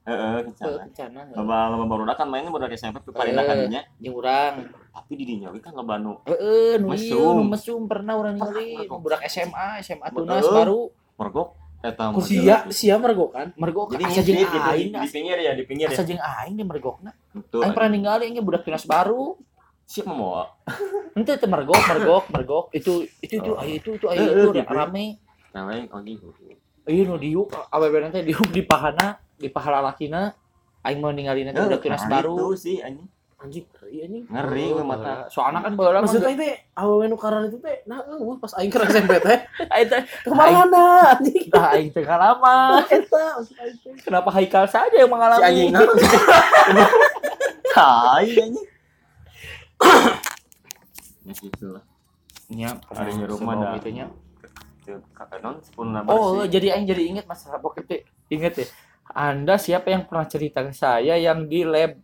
Kencanan. Lomba barudak kan mainnya barudak SMP tuh palindah kan dinya. Jeung urang. Tapi di dinya kan loba nu. Heeh, mesum pernah urang ningali budak SMA Tunas baru. Mergok eta mah. Sia mergok kan? Mergok asa jeung aing di pinggir ya. Asa jeung aing di mergokna. Aing pernah ningali engge budak Tunas baru. Siap mau. Ente teh mergok. Itu rame anjing. Ayeuna diuk awewena teh diuk di pahala lakina. Aing mah ningalina teh udah kiras baru. Itu sih anjing. Anjing anjing. Ngeri we mata. Soalna kan baheula maksud aing teh awewena karan itu teh nah eueuh pas aing ke SMP teh. Aing teh kemana anjing? Tah aing teh kalama eta maksud aing teh. Kenapa Haikal saja yang mengalami? Si anjingna. Tai anjing. Ya gitulah. Nya ada di rumah dah. Kakak non pun nabar. Oh, jadi aing jadi ingat masalah bokep teh. Ingat ya. Anda siapa yang pernah cerita ke saya yang di lab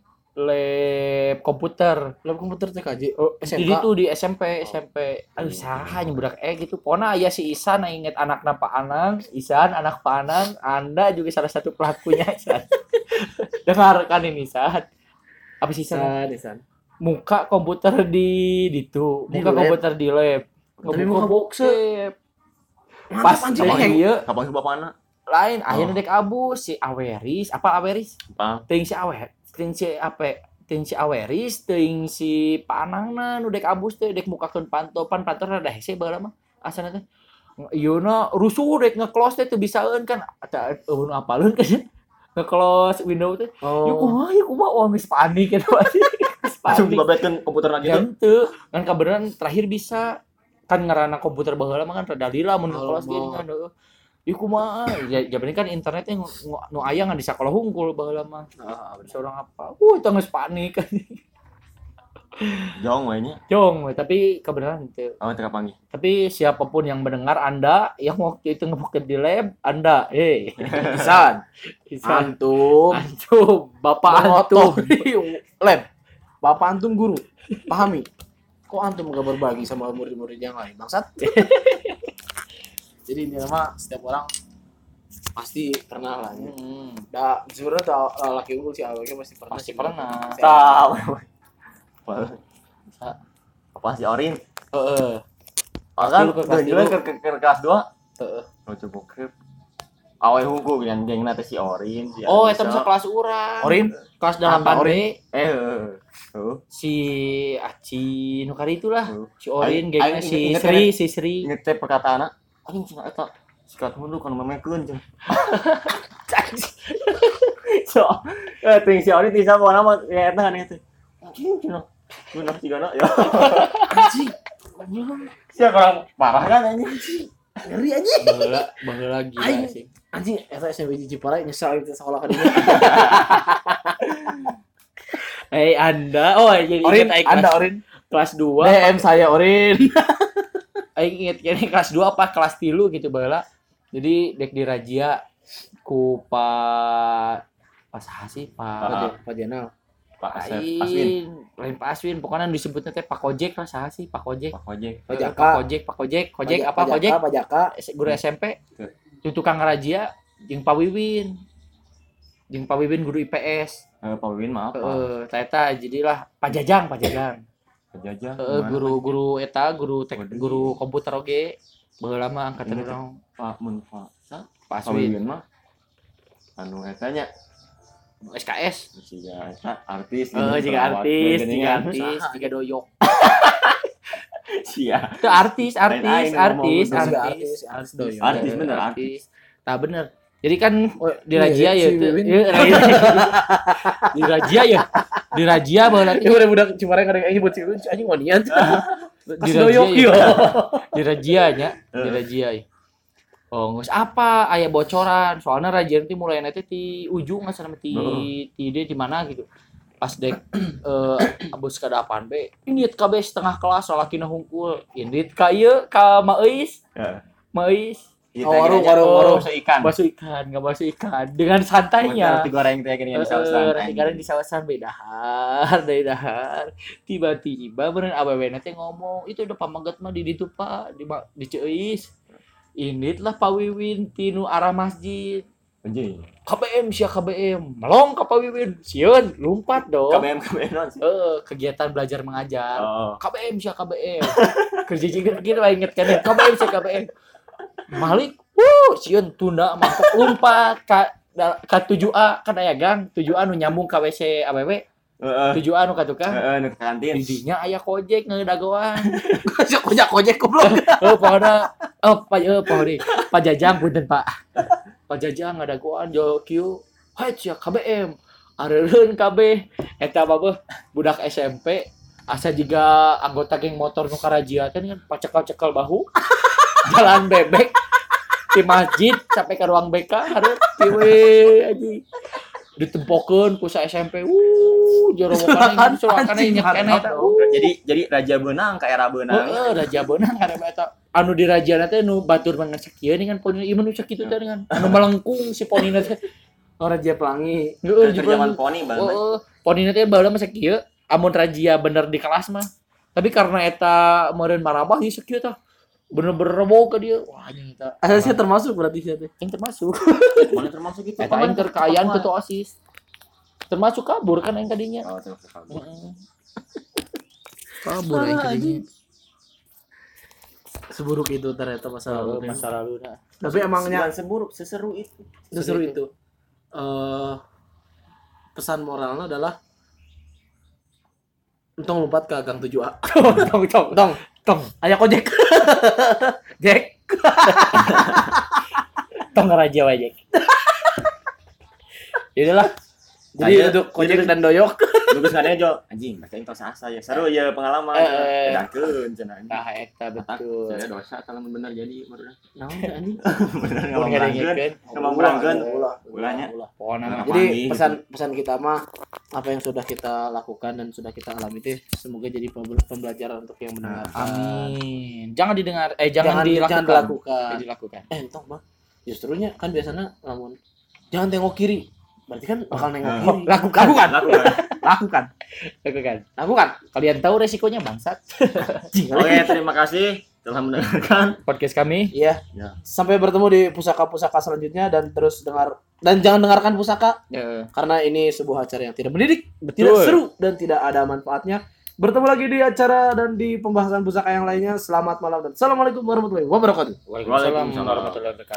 komputer? Lab komputer TKJ. Oh, SMK. Jadi itu di SMP. Aduh, saha nya budak gitu. Pona aya si Isan inget anakna Pak Anang, Isan anak Pak Anang, Anda juga salah satu pelakunya, Isan. Dengarkan ini, Isan. Apa sih Isan? Muka komputer di lab. Tapi muka box. Pas anjing ieu. Kapang bapak anak. lain akhirnya dek abu si Aweris apa Aweris ting si Aweris ting si apa ting si Aweris ting si Panangna nu dek abus teh dek mukakeun pantopan pantor rada hese baheula mah asalna teh ieuna rusuh dek nge-close teh teu bisaeun kan eta eueuh apaleun kan nge-close window teh ieu kumaha geus panik eta pasti langsung babetkeun komputer lagi teh kan kabeneran terakhir bisa kan ngarana komputer baheula mah kan rada lila mun nge-close geuning kan heuh iku mah jabanin kan internetnya nu aya ngan di sakola hungkul baheula mah. Nah, seorang apa? Teu geus panik kan. Jong we nya. Jong we, tapi kebenaran teu. Oh, teu kapanggih. Tapi siapapun yang mendengar Anda yang waktu itu ngebuket di lab, Anda pisan. Pisan antum, Bapak antum lab. Bapak antum guru. Pahami. Kok antum enggak berbagi sama murid-murid yang lain, bangsat? Jadi ini mah setiap orang pasti pernah lah ya. Da jujur tau laki unggul si awalnya pasti pernah. Pasti pernah. Tahu. Apa si Orin? Heeh. Kan dulu ke kelas 2. Heeh. Lucu bokep. Awe hukum yang gengna teh si Orin. Oh, eta bisa kelas urang. Orin kelas 8B. Si Aci nu kari itulah. Si Orin gengna si Sri, si Sri. Ngetep perkataanna. Aduh, cuma eta sikat mundu kan memekeun jeung. So, ting si Ari ti sama nama ya eta kan eta. Anjing cenah. Bener sigana ya. Anjing. Anjing. Sia orang parah kan anjing. Ngeri anjing. Baheula lagi anjing. Anjing eta SMP jiji parah nyesal sekolah ka dieu. Eh Anda, oh jadi Orin, Anda Orin kelas 2. DM saya Orin. Aing inget kene kelas 2 apa kelas 3 gitu baheula. Jadi dek dirajia ku Pak saha sih Pak Jenal. Pak Aswin. Lain Pak Aswin, pokoknya disebutnya teh Pak Kojek lah saha sih Pak Kojek. Pak Kojek. Kojek apa Kojek? Pak Jaka, guru SMP. Itu tukang rajia jeung Pak Wiwin. Jeung Pak Wiwin guru IPS. Pak Wiwin mah apa? Eta jadilah Pak Jajang. Jajang. Guru eta guru komputer oge baheula mah angkatan urang Pak Munfa. Pak Aswin mah anu eta nya SKS. Siga eta artis. Jiga artis, jiga doyok. Sia. Itu artis doyok. Artis bener artis. Tah bener. Jadi kan dirajia ya itu. Dirajia baheula teh. Ieu budak cimare kadang anjing buat ciluc anjing wanian. Dirajia yo. Dirajia. Oh, geus apa aya bocoran. Soalna rajia teh mulai na teh di ujung asa na ti de di mana gitu. Pas dek abus kada apaan be. Indit kabeh setengah kelas salakina hungkul. Indit ka ieu ka Maeuis. Maeuis. Warung baso ikan, enggak baso ikan dengan santainya. Roti goreng teh gini di sawasan. Roti goreng di sawasan bedahar. Tiba-tiba beureun awewena teh ngomong, "Itu udah pamanggat mah di ditu, Pak, di Ceuis." Initlah Pak Wiwin tinu arah masjid. Anjing. KBM, melong ka Pak Wiwin. Sieun, lompat dong. KBM non. Kegiatan belajar mengajar. Oh. KBM. Kerja gitu inget kan. KBM. Malik, sieun tunda mangkok lompat ka 7A kana aya gang, 7A nu nyambung ka WC awewe. 7A nu ka tukang. Nu ka kantin. Didinya aya Kojek ngeudagoan. Kojek goblok. Pohon. Pak Jajang punten, Pak. Pak Jajang ngeudagoan jo kieu. Haet sia KBM. Areureun kabeh eta babeuh budak SMP asa jiga anggota geng motor nu karajia teh kan pacekal-cekal bahu. Jalan bebek di masjid sampai ke ruang BK harus tiwe aja ditempokeun ku sa SMP jorowokan sulakan nyek kene eta jadi raja beunang ka era beunang anu di rajana teh nu batur mangesek ieu dengan ponina ieu nu sakitu teh dengan anu melengkung si ponina teh raja pelangi heeh zaman poni bae ponina teh baheula masek ieu amun rajia bener di kelas mah tapi karena eta meureun marabah ieu sakieu tah bener-bener mau ke dia. Wah, anjing eta. Asasnya termasuk berarti sia teh. Yang termasuk. Mana termasuk itu? Eta yang terkayaan ketua OSIS. Termasuk kabur kan yang tadinya. Oh, termasuk kabur. Kabur yang tadinya. Seburuk itu ternyata masa lalu. Nah. Tapi emangnya seseru itu. Pesan moralnya adalah untung lompat ke gang 7A. Tong. Ayo kojek. Jack. Tong raja wae Jack. Yaudahlah. Jadi untuk kojek dan doyok. Bagus kadang jo anjing baca itu sasa ya seru ya pengalaman kedakeun cenah tah eta betul saya dosa kalau bener jadi marudah naon anjing bener ngomongkeun ulahnya jadi pesan kita mah apa yang sudah kita lakukan dan sudah kita alami teh semoga jadi pembelajaran untuk yang mendengar. Amin. Jangan didengar jangan dilakukan entong Bang justrunya kan biasanya lamun jangan tengok kiri berarti kan bakal nengok kiri. Lakukan. Kalian tahu resikonya bangsat. Oke, terima kasih telah mendengarkan podcast kami. Iya. Sampai bertemu di pusaka-pusaka selanjutnya dan terus dengar dan jangan dengarkan pusaka. Yeah. Karena ini sebuah acara yang tidak mendidik, tidak seru dan tidak ada manfaatnya. Bertemu lagi di acara dan di pembahasan pusaka yang lainnya. Selamat malam dan assalamualaikum warahmatullahi wabarakatuh. Waalaikumsalam warahmatullahi wabarakatuh.